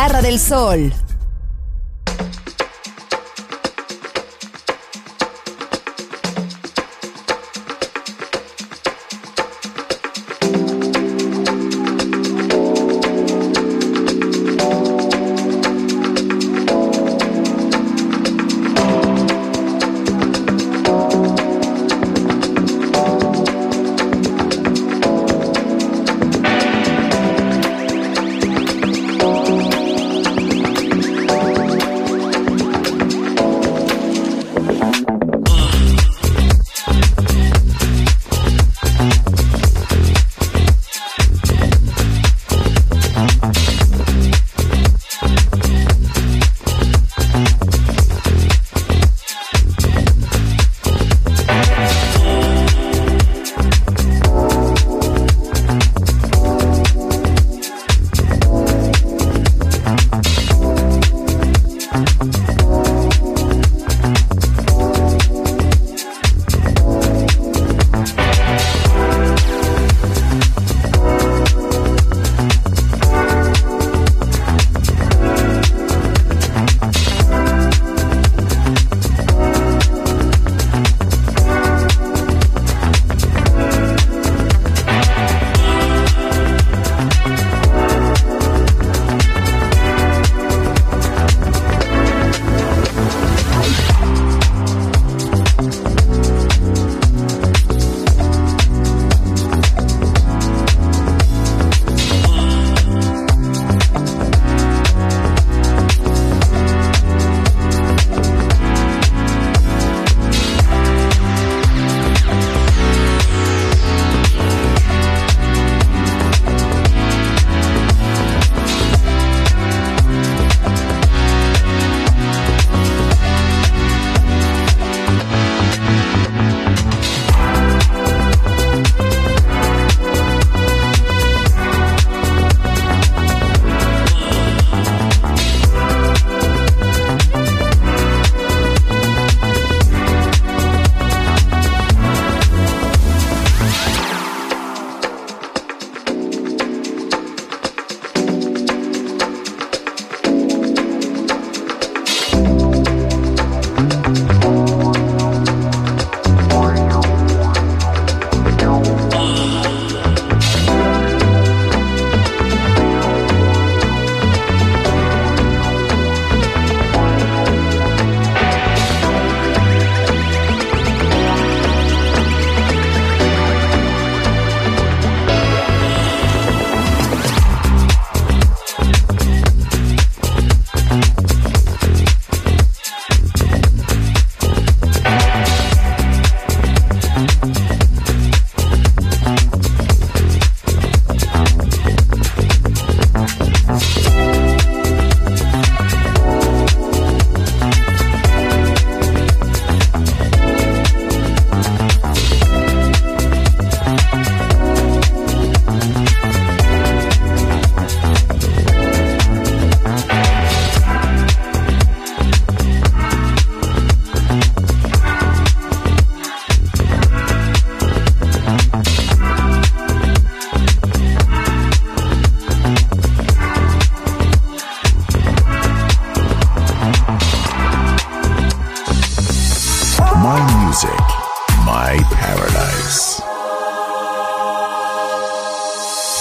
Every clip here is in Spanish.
Guitarra del Sol.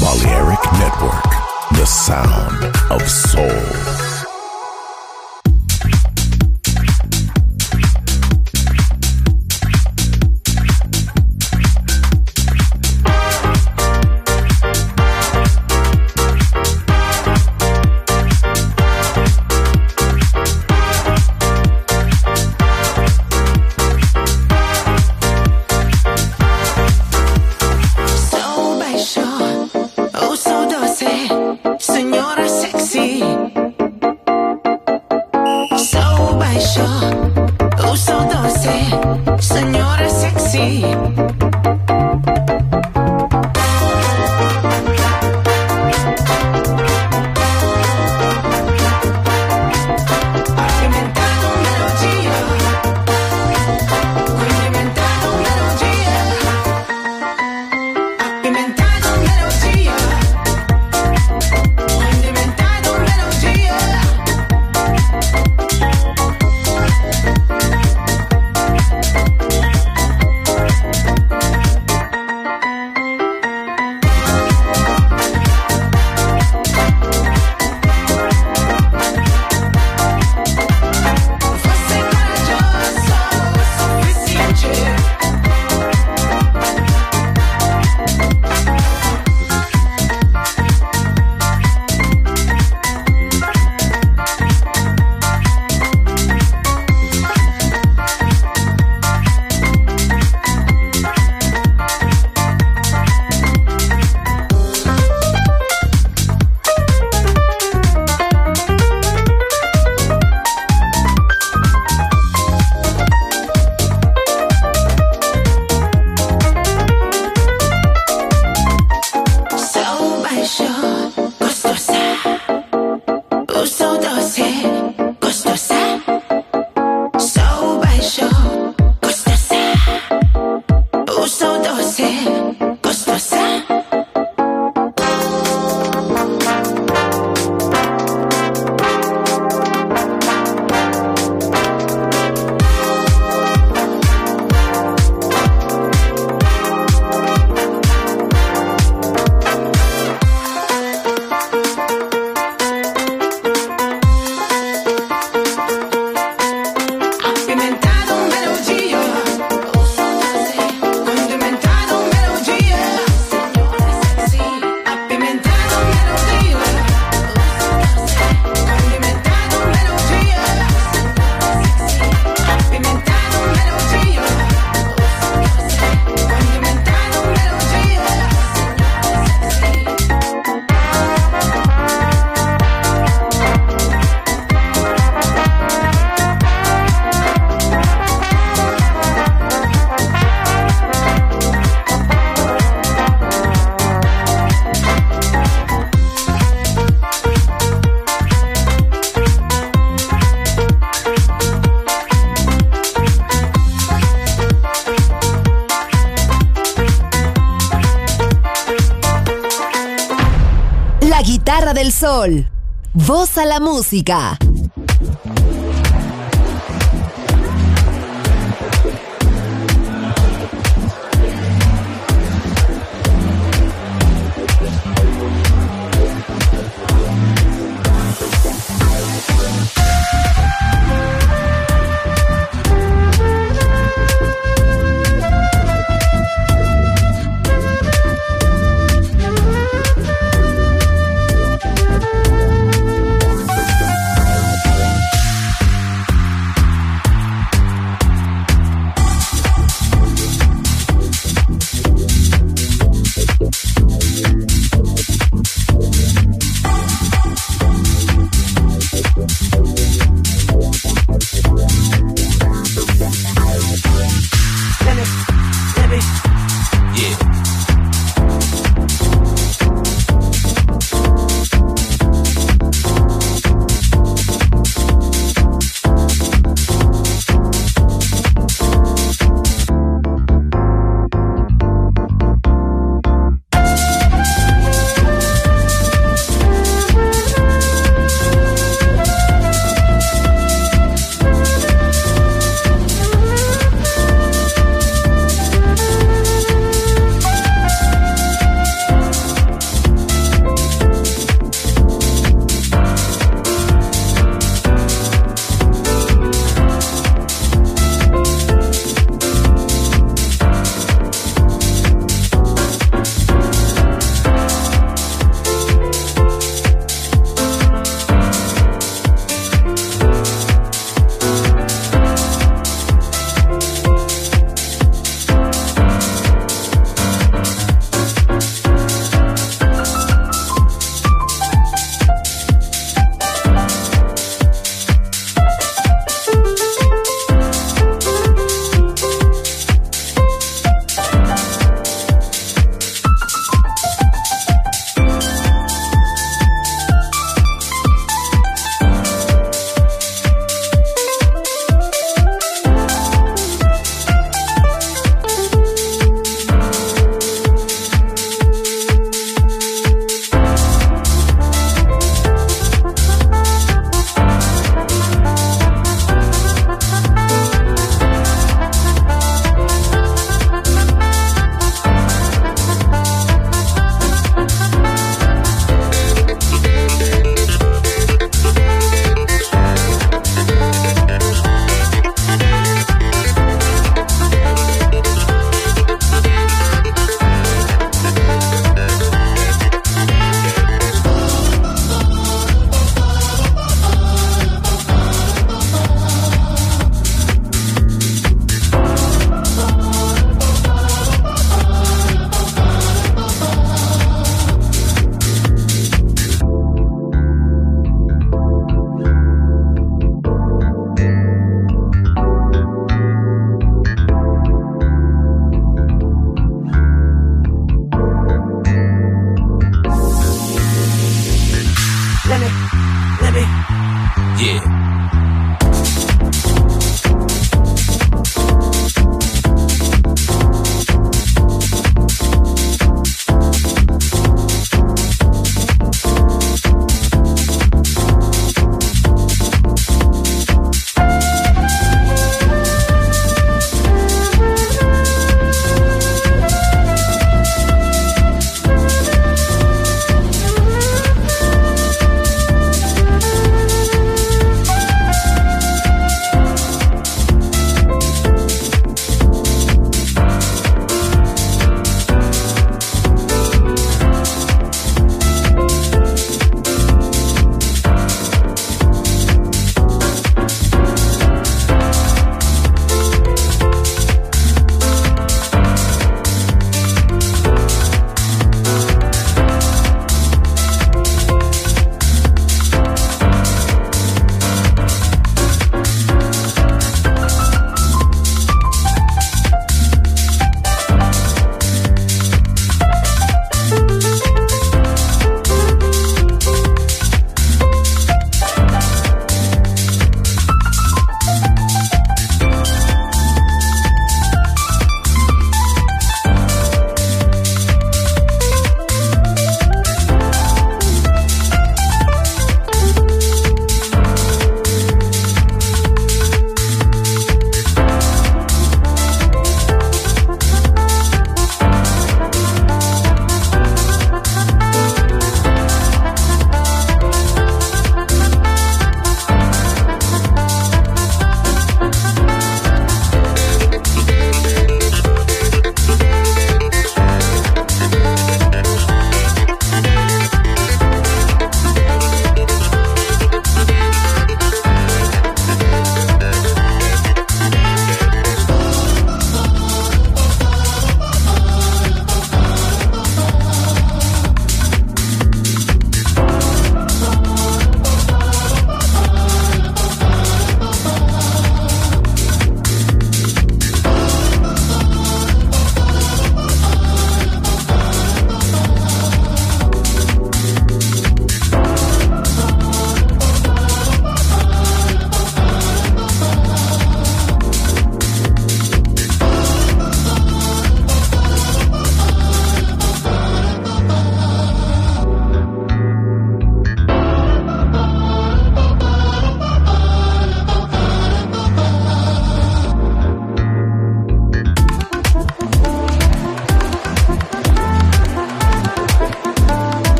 Balearic Network, the sound of soul. Inventato un'energia Guitarra del Sol. Voz a la música.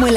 como el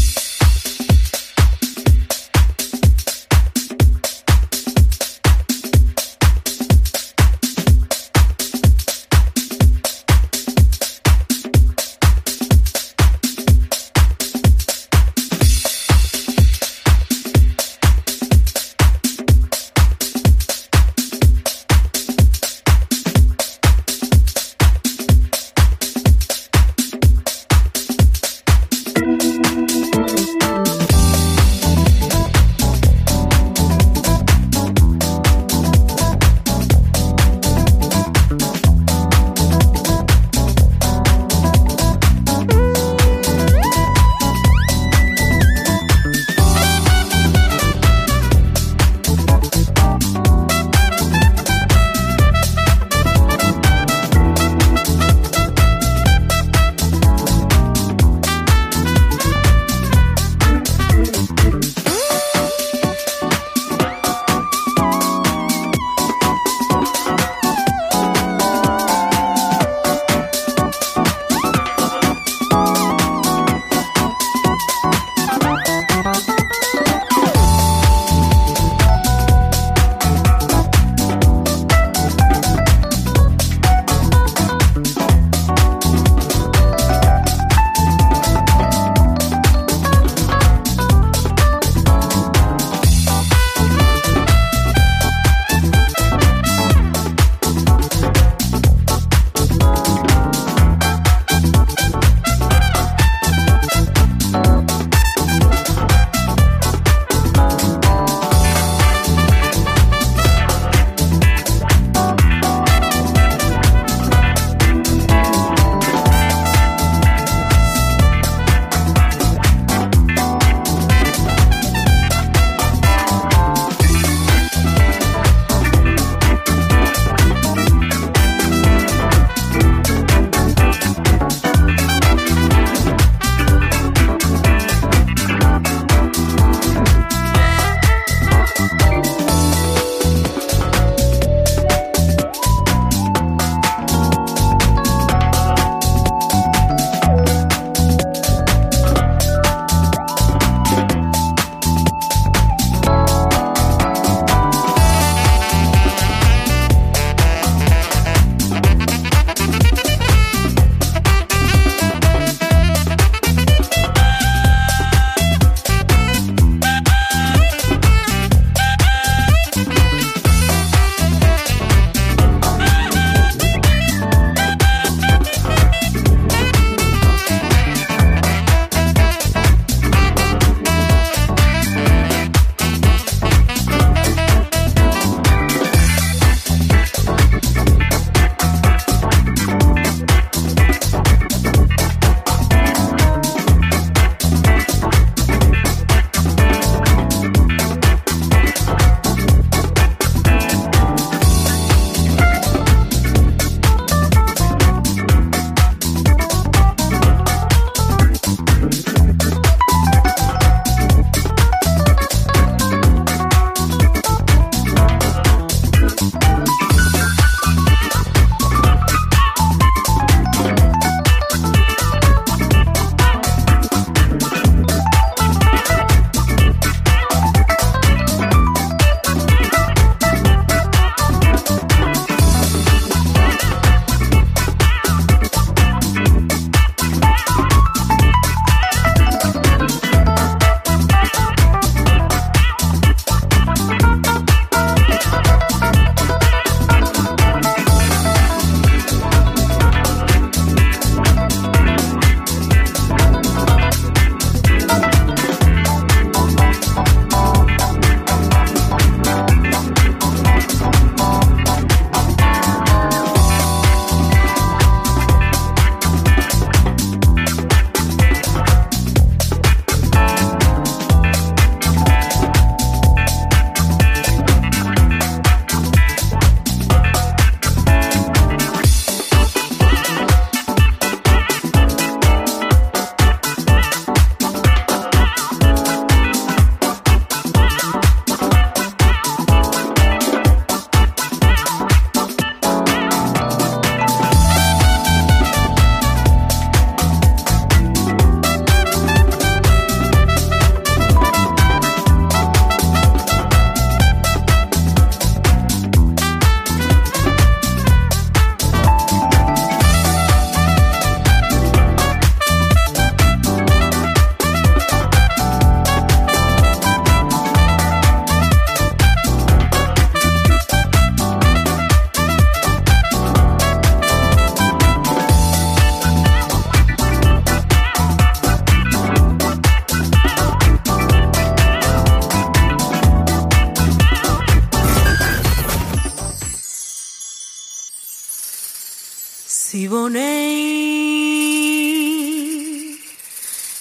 vorrei.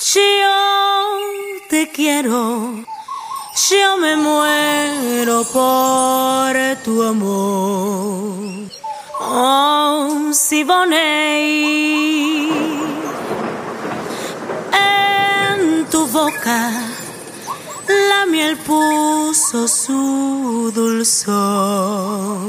Si yo te quiero, si yo me muero por tu amor. Oh, si vorrei. En tu boca la miel puso su dulzor.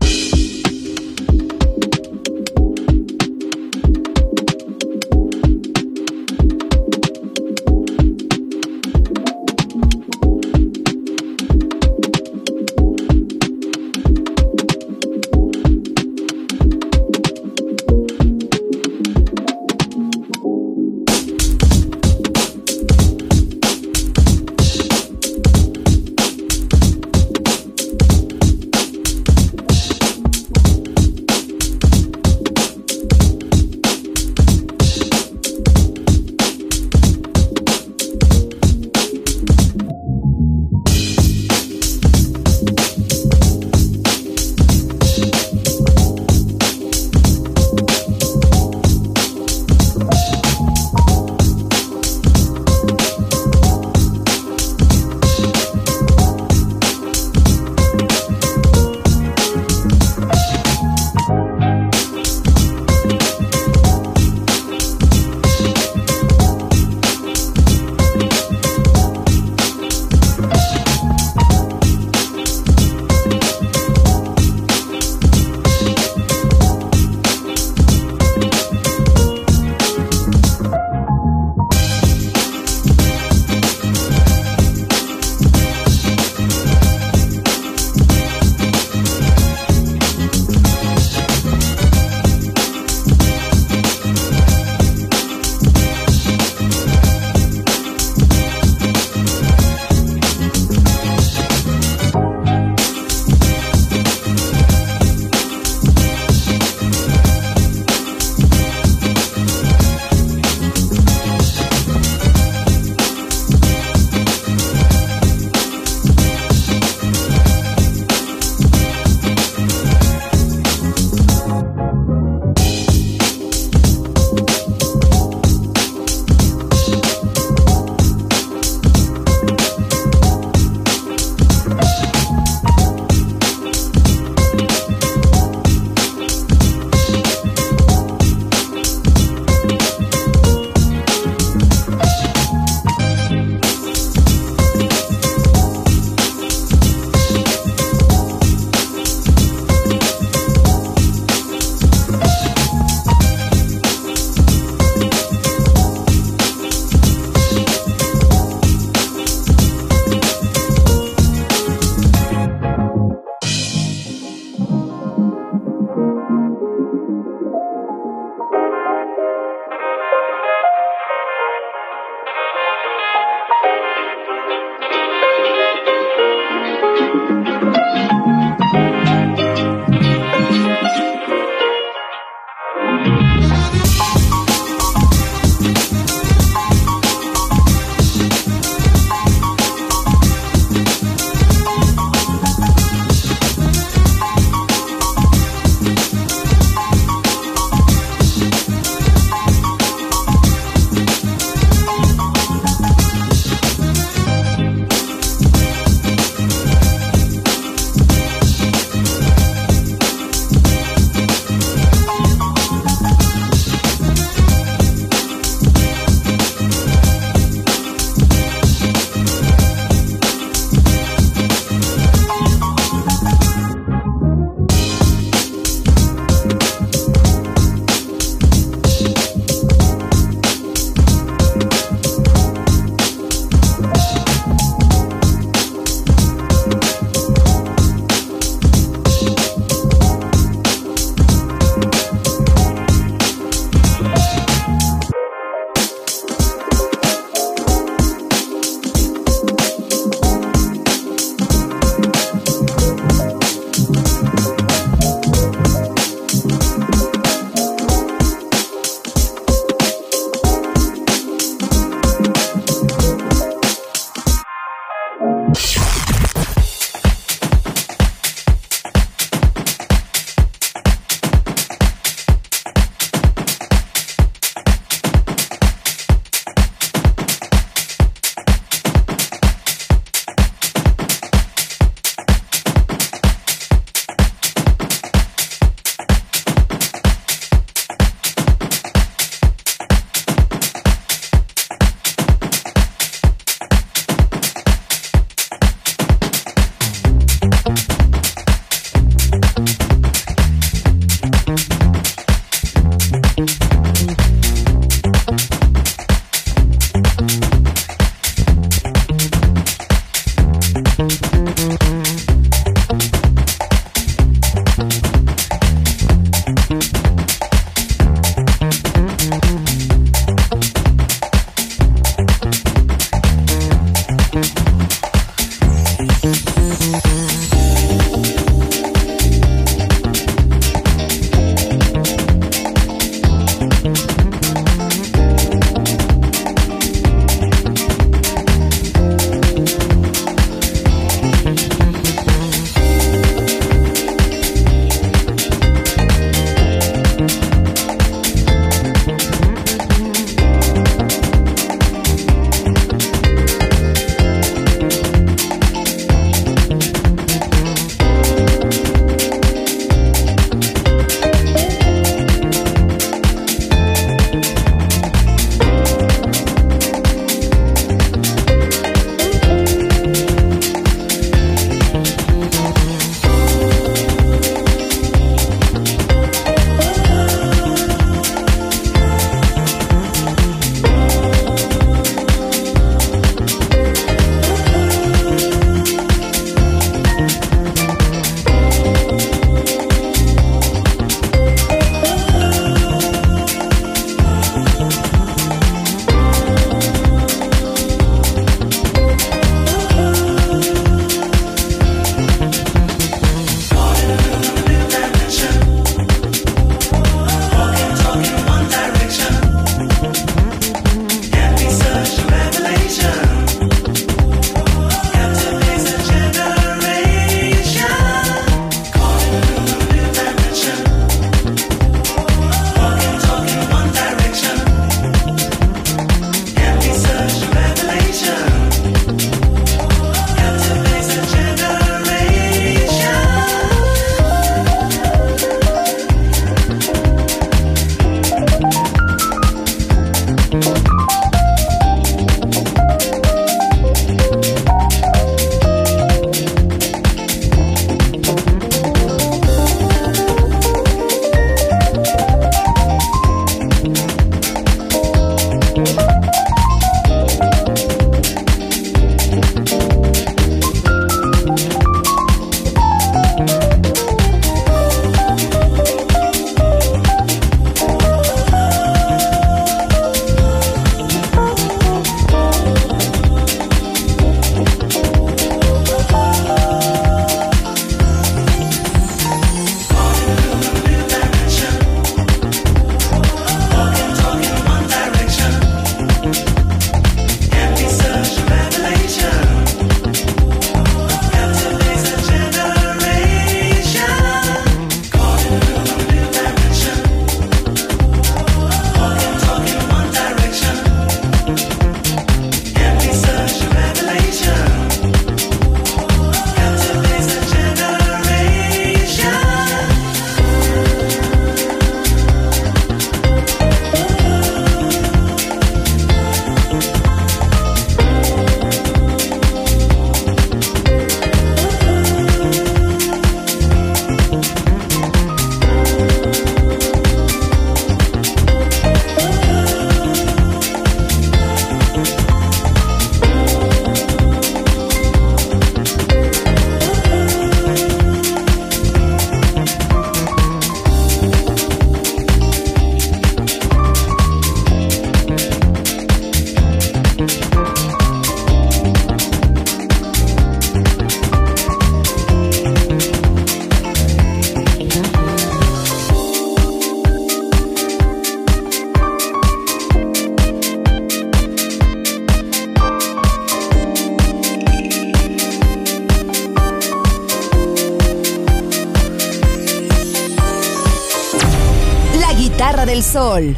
Sol,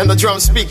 And the drums speak